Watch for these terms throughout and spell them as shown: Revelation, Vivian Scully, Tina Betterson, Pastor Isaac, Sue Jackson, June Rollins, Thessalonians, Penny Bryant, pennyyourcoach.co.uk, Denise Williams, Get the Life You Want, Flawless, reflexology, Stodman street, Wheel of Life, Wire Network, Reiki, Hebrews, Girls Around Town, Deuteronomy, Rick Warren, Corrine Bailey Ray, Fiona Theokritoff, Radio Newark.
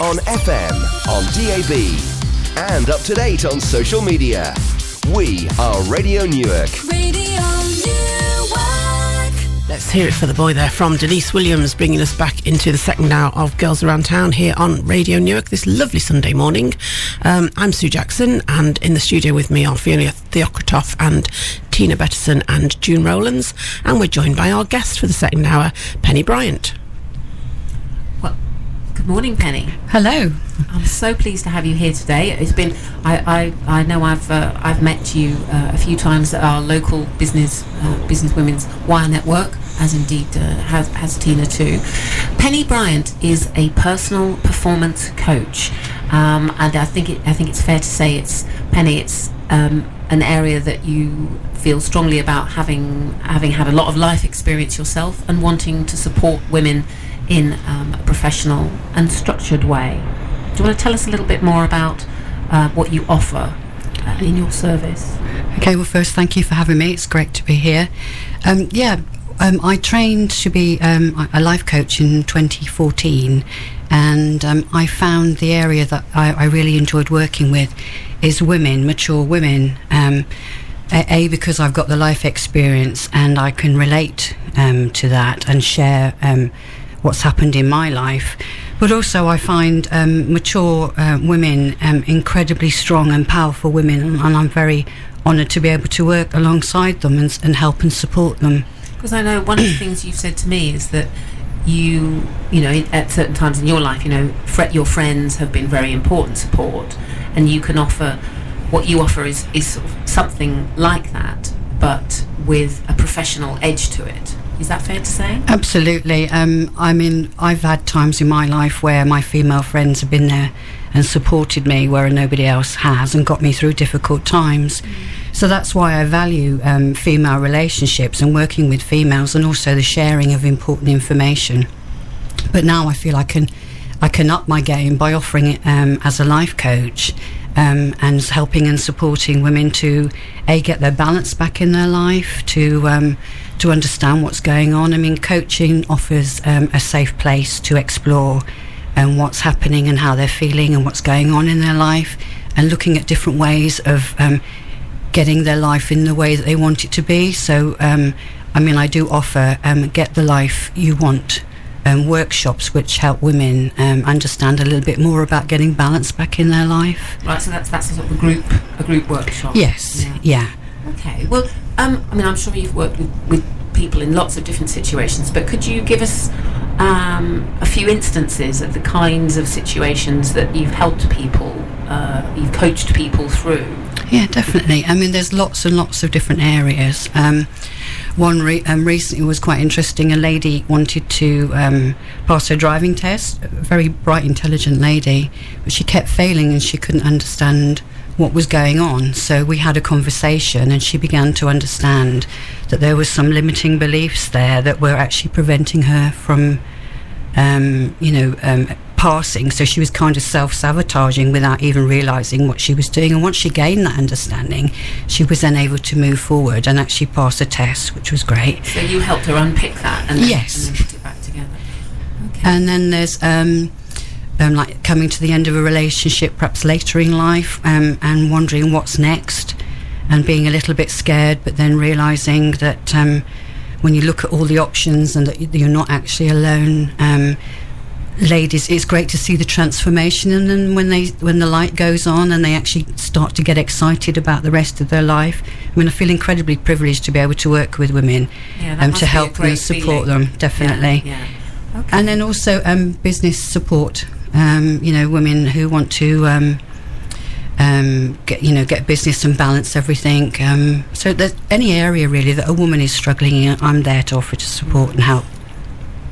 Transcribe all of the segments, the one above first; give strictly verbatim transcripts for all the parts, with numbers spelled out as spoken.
On F M, on D A B, and up to date on social media. We are Radio Newark. Radio Newark. Let's hear it for the boy there from Denise Williams, bringing us back into the second hour of Girls Around Town here on Radio Newark this lovely Sunday morning. Um, I'm Sue Jackson, and in the studio with me are Fiona Theokritoff and Tina Betterson and June Rollins, and we're joined by our guest for the second hour, Penny Bryant. Good morning, Penny. Hello. I'm so pleased to have you here today. It's been, I, I, I know I've uh, I've met you uh, a few times at our local business uh, business women's Wire Network, as indeed uh, has, has Tina too. Penny Bryant is a personal performance coach, um, and I think it, I think it's fair to say it's Penny. It's um, an area that you feel strongly about, having having had a lot of life experience yourself and wanting to support women in um, a professional and structured way. Do you want to tell us a little bit more about uh, what you offer uh, in your service? Okay, well, first, thank you for having me. It's great to be here. Um, yeah, um, I trained to be um, a life coach in twenty fourteen, and um, I found the area that I, I really enjoyed working with is women, mature women. Um, A, because I've got the life experience and I can relate um, to that and share um, what's happened in my life, but also I find um, mature uh, women um, incredibly strong and powerful women, and, and I'm very honoured to be able to work alongside them and, and help and support them. Because I know one of the things you've said to me is that you you know at certain times in your life, you know your friends have been very important support, and you can offer what you offer is, is sort of something like that, but with a professional edge to it. Is that fair to say? Absolutely. Um, I mean, I've had times in my life where my female friends have been there and supported me where nobody else has and got me through difficult times. Mm. So that's why I value um, female relationships and working with females, and also the sharing of important information. But now I feel I can, I can up my game by offering it um, as a life coach. Um, and helping and supporting women to a get their balance back in their life, to um, to understand what's going on. I mean, coaching offers um, a safe place to explore um, what's happening and how they're feeling and what's going on in their life, and looking at different ways of um, getting their life in the way that they want it to be. So, um, I mean, I do offer um, Get the Life You Want um, workshops, which help women um, understand a little bit more about getting balance back in their life. Right, so that's that's a sort of a group a group workshop. Yes, yeah. yeah. Okay. Well, um, I mean, I'm sure you've worked with, with people in lots of different situations, but could you give us um, a few instances of the kinds of situations that you've helped people, uh, you've coached people through? Yeah, definitely. I mean, there's lots and lots of different areas. Um, one re- um, recently was quite interesting. A lady wanted to um, pass her driving test, a very bright, intelligent lady, but she kept failing and she couldn't understand what was going on. So we had a conversation and she began to understand that there was some limiting beliefs there that were actually preventing her from, um, you know, um, passing. So she was kind of self-sabotaging without even realising what she was doing, and once she gained that understanding, she was then able to move forward and actually pass a test, which was great. So you helped her unpick that and then, yes. and then put it back together. Okay. And then there's um, um, like coming to the end of a relationship, perhaps later in life, um, and wondering what's next and being a little bit scared, but then realising that um, when you look at all the options and that you're not actually alone. Um, ladies, it's great to see the transformation, and then when they when the light goes on and they actually start to get excited about the rest of their life. I mean, I feel incredibly privileged to be able to work with women, yeah, um, to help them and support feeling. them definitely yeah, yeah. Okay. And then also um, business support, um, you know women who want to um, um, get, you know get business and balance everything, um, so there's any area really that a woman is struggling in, I'm there to offer to support and help.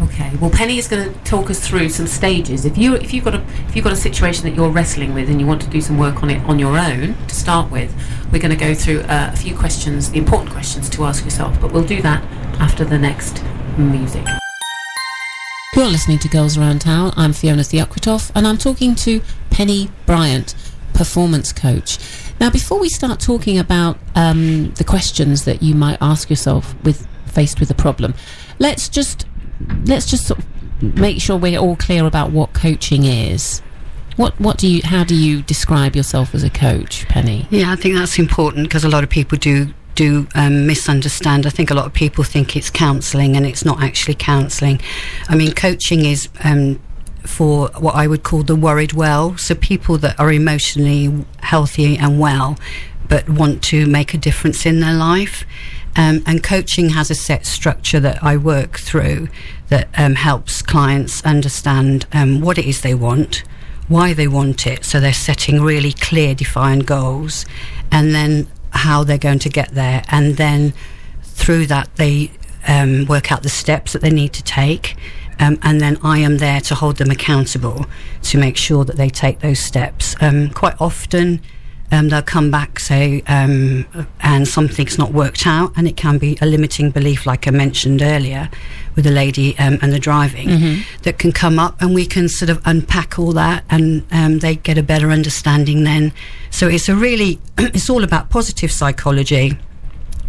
Okay. Well, Penny is going to talk us through some stages. If you if you've got a if you've got a situation that you're wrestling with and you want to do some work on it on your own to start with, we're going to go through uh, a few questions, important questions to ask yourself. But we'll do that after the next music. You're listening to Girls Around Town. I'm Fiona Theokritoff, and I'm talking to Penny Bryant, performance coach. Now, before we start talking about um, the questions that you might ask yourself with faced with a problem, let's just Let's just sort of make sure we're all clear about what coaching is. What what do you how do you describe yourself as a coach, Penny? Yeah, I think that's important because a lot of people do do um, misunderstand. I think a lot of people think it's counselling, and it's not actually counselling. I mean, coaching is um, for what I would call the worried well, so people that are emotionally healthy and well but want to make a difference in their life. Um, and coaching has a set structure that I work through that um, helps clients understand um, what it is they want, why they want it, so they're setting really clear, defined goals, and then how they're going to get there. And then through that, they um, work out the steps that they need to take. Um, and then I am there to hold them accountable to make sure that they take those steps. Um, quite often, Um, they'll come back, say, um, and something's not worked out, and it can be a limiting belief, like I mentioned earlier, with the lady um, and the driving, mm-hmm. that can come up, and we can sort of unpack all that, and um, they get a better understanding then. So it's a really, it's all about positive psychology,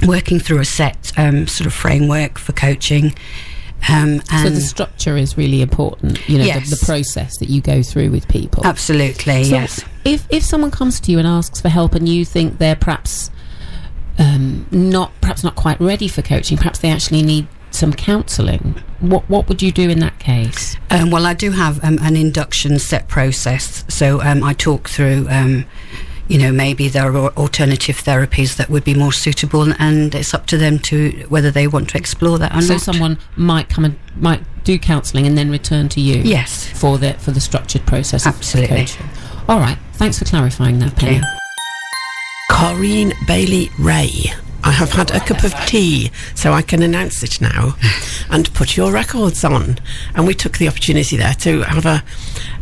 working through a set um, sort of framework for coaching. Um, and so the structure is really important, you know, yes. the, the process that you go through with people. Absolutely, so yes. If if someone comes to you and asks for help, and you think they're perhaps um, not perhaps not quite ready for coaching, perhaps they actually need some counselling, what what would you do in that case? Um, well, I do have um, an induction set process, so um, I talk through. Um, You know, maybe there are alternative therapies that would be more suitable, and it's up to them to whether they want to explore that or so not. So someone might come and might do counselling and then return to you. Yes, for the for the structured process. Absolutely. Of coaching. All right. Thanks for clarifying that, Penny. Okay. Corrine Bailey Ray. I have had a cup of tea, so I can announce it now, and put your records on. And we took the opportunity there to have a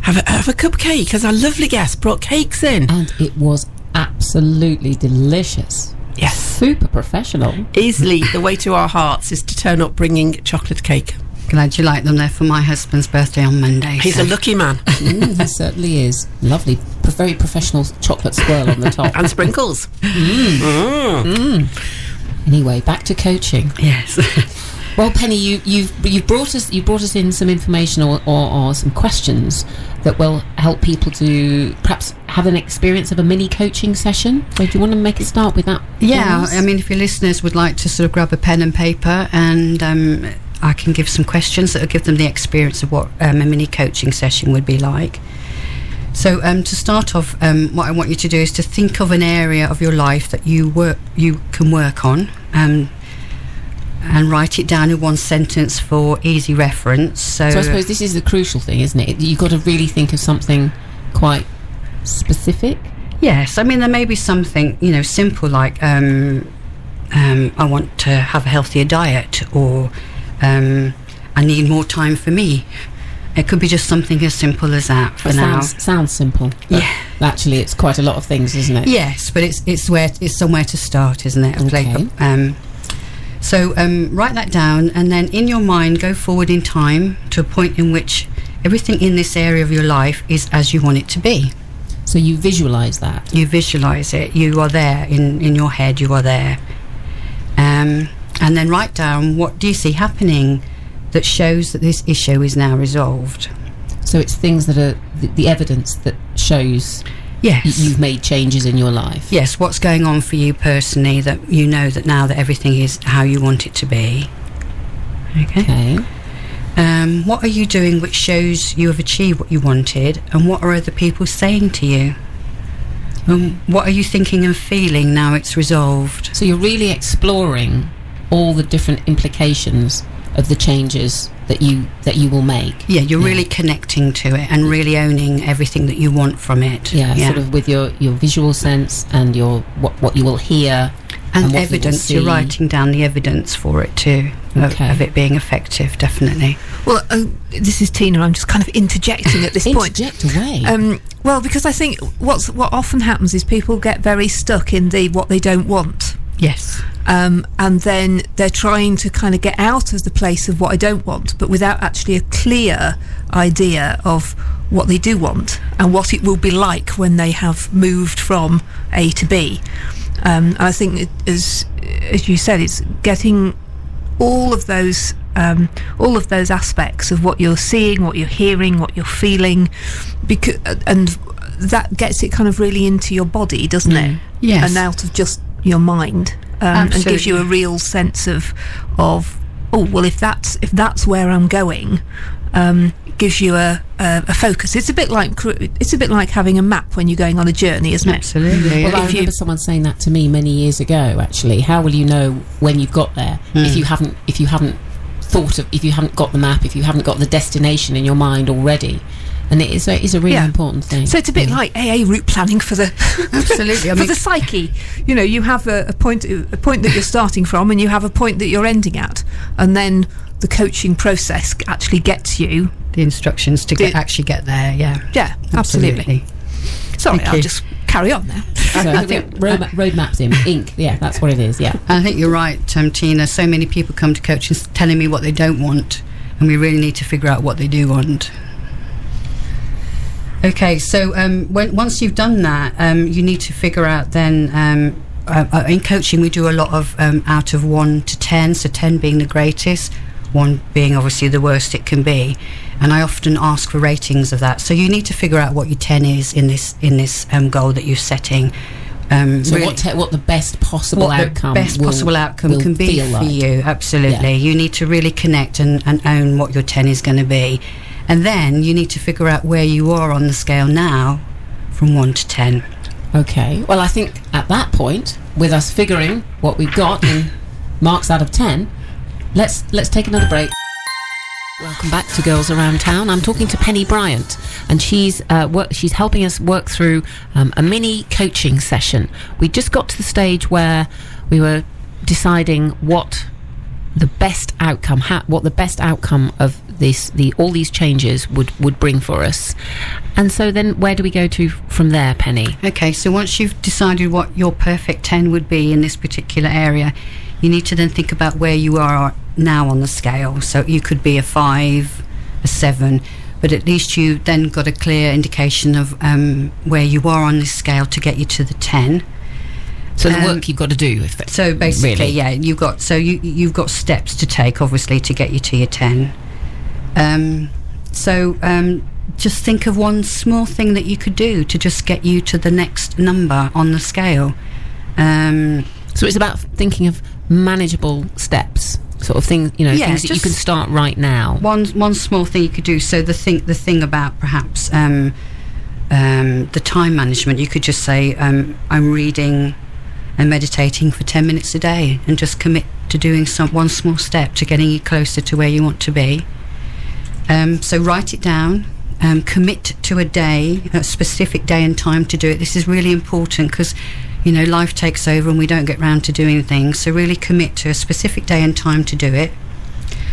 have a, have a cupcake, because our lovely guest brought cakes in, and it was absolutely delicious. Yes, super professional. Easily, the way to our hearts is to turn up bringing chocolate cake. Glad you like them. There for my husband's birthday on Monday. He's so. A lucky man. Mm, he certainly is. Lovely, very professional chocolate swirl on the top and sprinkles. Mm. Mm. Mm. Anyway, back to coaching. Yes. Well, Penny, you you've you've brought us you brought us in some information or, or, or some questions that will help people to perhaps have an experience of a mini coaching session. So do you want to make a start with that? Yeah, please? I mean, if your listeners would like to sort of grab a pen and paper and. Um, I can give some questions that will give them the experience of what um, a mini coaching session would be like. So um, to start off, um, what I want you to do is to think of an area of your life that you work you can work on, um, and write it down in one sentence for easy reference. So, so I suppose this is the crucial thing, isn't it? You've got to really think of something quite specific. Yes, I mean, there may be something, you know, simple like um, um, I want to have a healthier diet, or Um, I need more time for me. It could be just something as simple as that for now. Sounds, sounds simple. Yeah. Actually, it's quite a lot of things, isn't it? Yes, but it's it's where it's somewhere to start, isn't it? Okay. Um, so um, write that down, and then in your mind, go forward in time to a point in which everything in this area of your life is as you want it to be. So you visualise that. You visualise it. You are there in, in your head. You are there. Um. And then write down, what do you see happening that shows that this issue is now resolved? So it's things that are th- the evidence that shows yes. y- you've made changes in your life. Yes, what's going on for you personally that you know that now that everything is how you want it to be. Okay. Okay. Um, what are you doing which shows you have achieved what you wanted, and what are other people saying to you? And what are you thinking and feeling now it's resolved? So you're really exploring all the different implications of the changes that you that you will make. Yeah, you're yeah. really connecting to it and really owning everything that you want from it. Yeah, yeah. Sort of with your, your visual sense and your what, what you will hear. And, and evidence, you're writing down the evidence for it too, okay. of, of it being effective, definitely. Well, uh, this is Tina, I'm just kind of interjecting at this point. Interject away. Um, well, because I think what's, what often happens is people get very stuck in the what they don't want. Yes. Um, and then they're trying to kind of get out of the place of what I don't want, but without actually a clear idea of what they do want and what it will be like when they have moved from A to B. Um, I think, it, as as you said, it's getting all of those um, all of those aspects of what you're seeing, what you're hearing, what you're feeling, because and that gets it kind of really into your body, doesn't it? Yes. And out of just your mind, um, and gives you a real sense of of oh well, if that's if that's where I'm going, um, gives you a, a a focus. It's a bit like it's a bit like having a map when you're going on a journey, isn't it? Absolutely. Well, I remember you, someone saying that to me many years ago. Actually, how will you know when you've got there mm. if you haven't if you haven't thought of if you haven't got the map, if you haven't got the destination in your mind already? And it is a, is a really yeah. important thing. So it's a bit yeah. like A A route planning for the absolutely I mean, for the psyche. You know, you have a, a point a point that you're starting from, and you have a point that you're ending at, and then the coaching process actually gets you the instructions to get, the, actually get there. Yeah, yeah, absolutely. absolutely. Sorry, Thank I'll you. just carry on there. So I think road, uh, roadmaps in ink. Yeah, that's what it is. Yeah, I think you're right, um, Tina. So many people come to coaches telling me what they don't want, and we really need to figure out what they do want. Okay, so um, when, once you've done that, um, you need to figure out then, um, uh, in coaching we do a lot of um, out of one to ten, so ten being the greatest, one being obviously the worst it can be, and I often ask for ratings of that. So you need to figure out what your ten is in this in this um, goal that you're setting. Um, so really what, te- what the best possible what outcome the best will, possible outcome can be for like. you, absolutely. Yeah. You need to really connect and, and own what your ten is going to be. And then you need to figure out where you are on the scale now from one to ten. Okay. Well, I think at that point, with us figuring what we've got in marks out of ten, let's let's take another break. Welcome back to Girls Around Town. I'm talking to Penny Bryant, and she's uh, wor- she's helping us work through um, a mini coaching session. We just got to the stage where we were deciding what the best outcome ha- what the best outcome of this the all these changes would would bring for us. And so then where do we go to from there, Penny? Okay, so once you've decided what your perfect ten would be in this particular area, you need to then think about where you are now on the scale. So you could be a five, a seven, but at least you then got a clear indication of um where you are on this scale to get you to the ten. So the work um, you've got to do. If so basically, really. yeah, you've got so you you've got steps to take, obviously, to get you to your ten. Um, so um, just think of one small thing that you could do to just get you to the next number on the scale. Um, so it's about thinking of manageable steps, sort of things, you know, yeah, things that you can start right now. One one small thing you could do. So the thing the thing about perhaps um, um, the time management, you could just say, um, I'm reading and meditating for ten minutes a day, and just commit to doing some one small step to getting you closer to where you want to be. Um, so write it down, um, commit to a day, a specific day and time to do it. This is really important because, you know, life takes over and we don't get round to doing things. So really commit to a specific day and time to do it.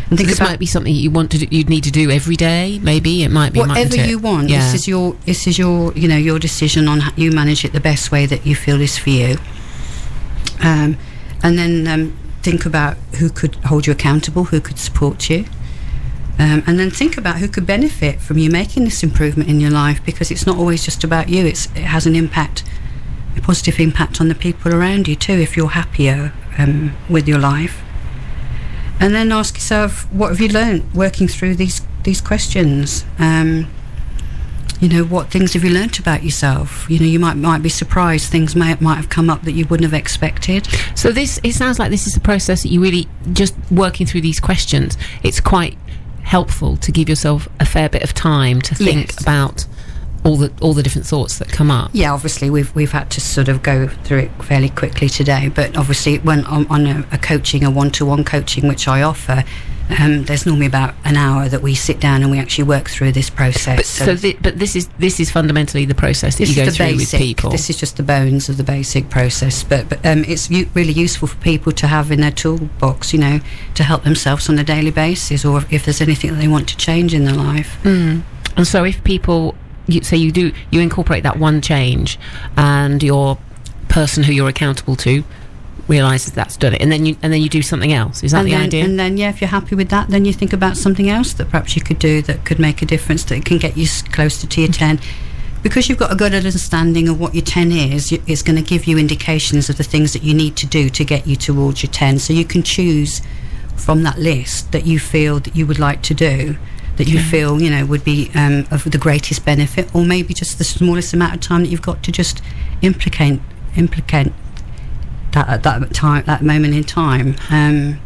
And think so this might be something you want to do, you'd need to do every day. Maybe it might be whatever you want. Yeah. This is your this is your you know your decision on how you manage it the best way that you feel is for you. Um, and then um, think about who could hold you accountable, who could support you, um, and then think about who could benefit from you making this improvement in your life, because it's not always just about you. It's, it has an impact, a positive impact on the people around you too, if you're happier um, with your life. And then ask yourself, what have you learned working through these, these questions? Um, You know, what things have you learnt about yourself? You know, you might might be surprised. Things may, might have come up that you wouldn't have expected. So this, it sounds like this is a process that you really, just working through these questions, it's quite helpful to give yourself a fair bit of time to think yes. about all the all the different thoughts that come up. Yeah, obviously we've we've had to sort of go through it fairly quickly today, but obviously when on, on a, a coaching, a one-to-one coaching, which I offer, Um, there's normally about an hour that we sit down and we actually work through this process. But, so th- but this is this is fundamentally the process that you go through with people. This is just the bones of the basic process. But, but um, it's u- really useful for people to have in their toolbox, you know, to help themselves on a daily basis, or if there's anything that they want to change in their life. Mm. And so if people, you, so you do, you incorporate that one change, and your person who you're accountable to realises that's done it, and then you and then you do something else. Is that and the then, idea? And then, yeah, if you're happy with that, then you think about something else that perhaps you could do that could make a difference, that can get you closer to your ten. Because you've got a good understanding of what your ten is, you, it's going to give you indications of the things that you need to do to get you towards your ten. So you can choose from that list that you feel that you would like to do, that you feel, you know, would be um, of the greatest benefit, or maybe just the smallest amount of time that you've got to just implicate implicate that at that time, that moment in time. Um,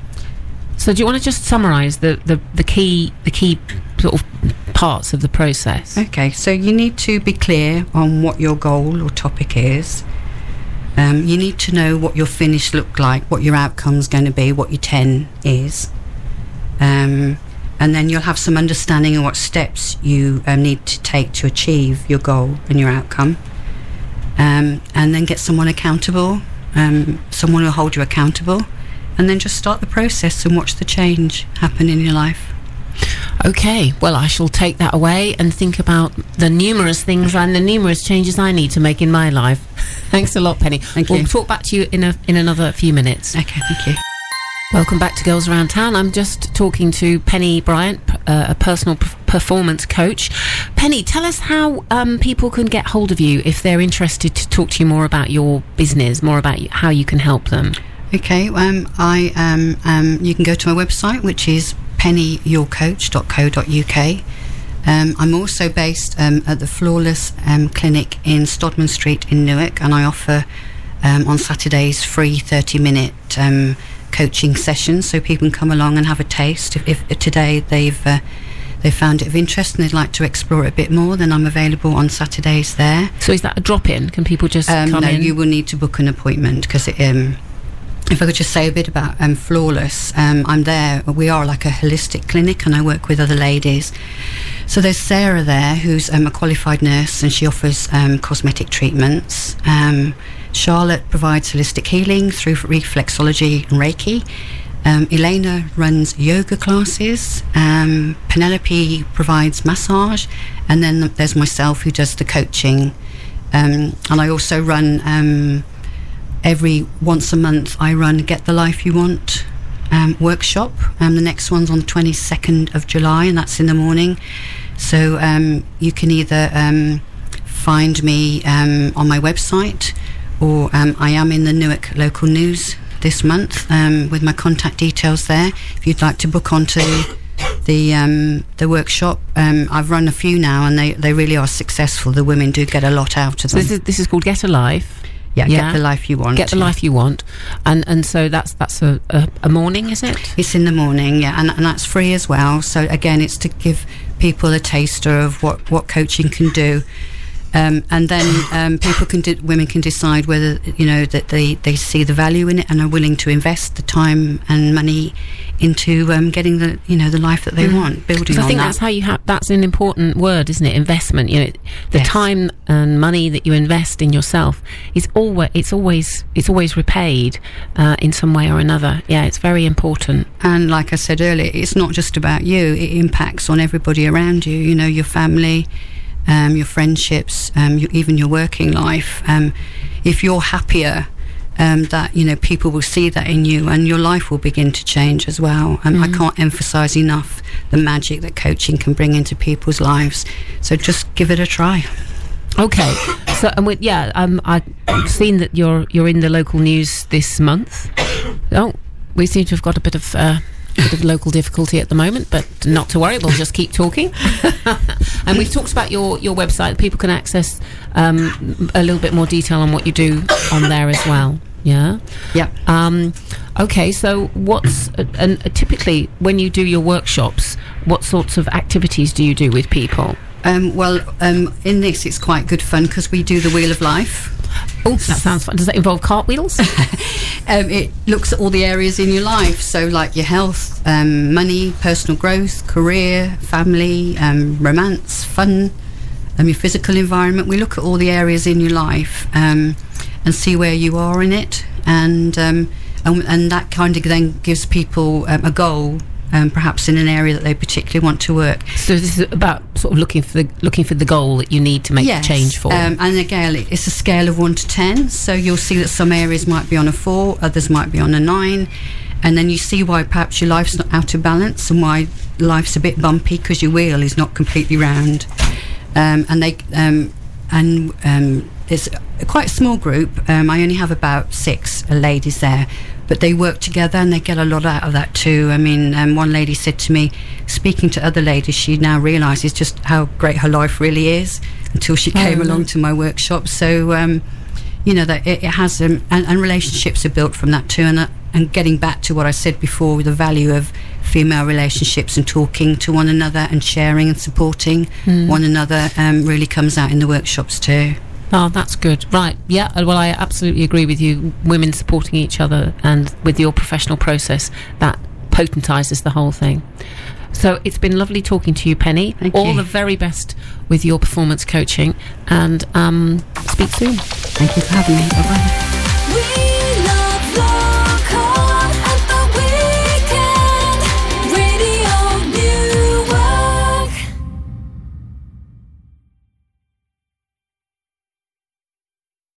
so do you want to just summarise the, the, the key the key sort of parts of the process? Okay, so you need to be clear on what your goal or topic is. Um, you need to know what your finish look like, what your outcome's going to be, what your ten is. Um, and then you'll have some understanding of what steps you um, need to take to achieve your goal and your outcome. Um, and then get someone accountable, um, someone who'll hold you accountable, and then just start the process and watch the change happen in your life. Okay, well, I shall take that away and think about the numerous things and the numerous changes I need to make in my life. Thanks a lot, Penny. Thank you. We'll talk back to you in a, in another few minutes. Okay, thank you. Welcome back to Girls Around Town. I'm just talking to Penny Bryant, uh, a personal p- performance coach. Penny, tell us how um, people can get hold of you if they're interested to talk to you more about your business, more about how you can help them. Okay, um, I um, um, you can go to my website, which is penny your coach dot co dot u k. Um, I'm also based um, at the Flawless um, clinic in Stodman Street in Newark, and I offer um, on Saturdays free thirty minute um, coaching sessions, so people can come along and have a taste. If, if today they've uh, they found it of interest and they'd like to explore it a bit more, then I'm available on Saturdays there. So is that a drop-in? Can people just um, come no, in? No, you will need to book an appointment, because it... Um, if I could just say a bit about um, Flawless, um, I'm there, we are like a holistic clinic, and I work with other ladies. So there's Sarah there, who's um, a qualified nurse, and she offers um, cosmetic treatments. Um, Charlotte provides holistic healing through reflexology and Reiki. Um, Elena runs yoga classes. Um, Penelope provides massage, and then there's myself, who does the coaching. Um, and I also run... Um, every once a month I run Get the Life You Want um, workshop, and um, the next one's on the twenty-second of July, and that's in the morning. So um, you can either um, find me um, on my website, or um, I am in the Newark local news this month um, with my contact details there if you'd like to book onto the um, the workshop. um, I've run a few now, and they, they really are successful. The women do get a lot out of them. So this is, this is called Get a Life. Yeah, yeah, Get the Life You Want. Get the yeah. Life You Want. And and so that's that's a, a, a morning, is it? It's in the morning, yeah, and, and that's free as well. So again, it's to give people a taster of what, what coaching can do. Um, and then um, people can de- women can decide whether, you know, that they, they see the value in it and are willing to invest the time and money into um, getting the, you know, the life that they mm. want, building on that. I think that's how you have, that's an important word, isn't it? Investment. You know, the yes. time and money that you invest in yourself is always it's always it's always repaid uh, in some way or another. Yeah, it's very important. And like I said earlier, it's not just about you. It impacts on everybody around you. You know, your family. Um, your friendships, um, your, even your working life. Um, if you're happier, um, that, you know, people will see that in you, and your life will begin to change as well. And um, mm-hmm. I can't emphasise enough the magic that coaching can bring into people's lives. So just give it a try. Okay. So and we, yeah, um, I've seen that you're you're in the local news this month. Oh, we seem to have got a bit of. Uh bit of local difficulty at the moment, but not to worry, we'll just keep talking. And we've talked about your, your website. People can access um, a little bit more detail on what you do on there as well. Yeah? Yeah. Um, okay, so what's... Uh, and uh, typically, when you do your workshops, what sorts of activities do you do with people? Um, well, um, in this, it's quite good fun, because we do the Wheel of Life. Oh, that sounds fun. Does that involve cartwheels? um, it looks at all the areas in your life, so like your health, um, money, personal growth, career, family, um, romance, fun, um, your physical environment. We look at all the areas in your life um, and see where you are in it, and um, and, and that kind of then gives people um, a goal. Um, perhaps in an area that they particularly want to work. So this is about sort of looking for the looking for the goal that you need to make yes. a change for. Um, and again, it's a scale of one to ten. So you'll see that some areas might be on a four, others might be on a nine, and then you see why perhaps your life's not out of balance and why life's a bit bumpy, because your wheel is not completely round. Um, and they um, and um, it's a quite a small group. Um, I only have about six ladies there, but they work together and they get a lot out of that too. I mean, um, one lady said to me, speaking to other ladies, she now realises just how great her life really is until she came oh, along no. to my workshop. So, um, you know, that it, it has, um, and, and relationships are built from that too. And uh, and getting back to what I said before, the value of female relationships and talking to one another and sharing and supporting mm. one another um, really comes out in the workshops too. Oh, that's good. Right, yeah, well, I absolutely agree with you. Women supporting each other and with your professional process, that potentises the whole thing. So it's been lovely talking to you, Penny. Thank All you. The very best with your performance coaching, and um, speak soon. Thank you for having me. Bye-bye.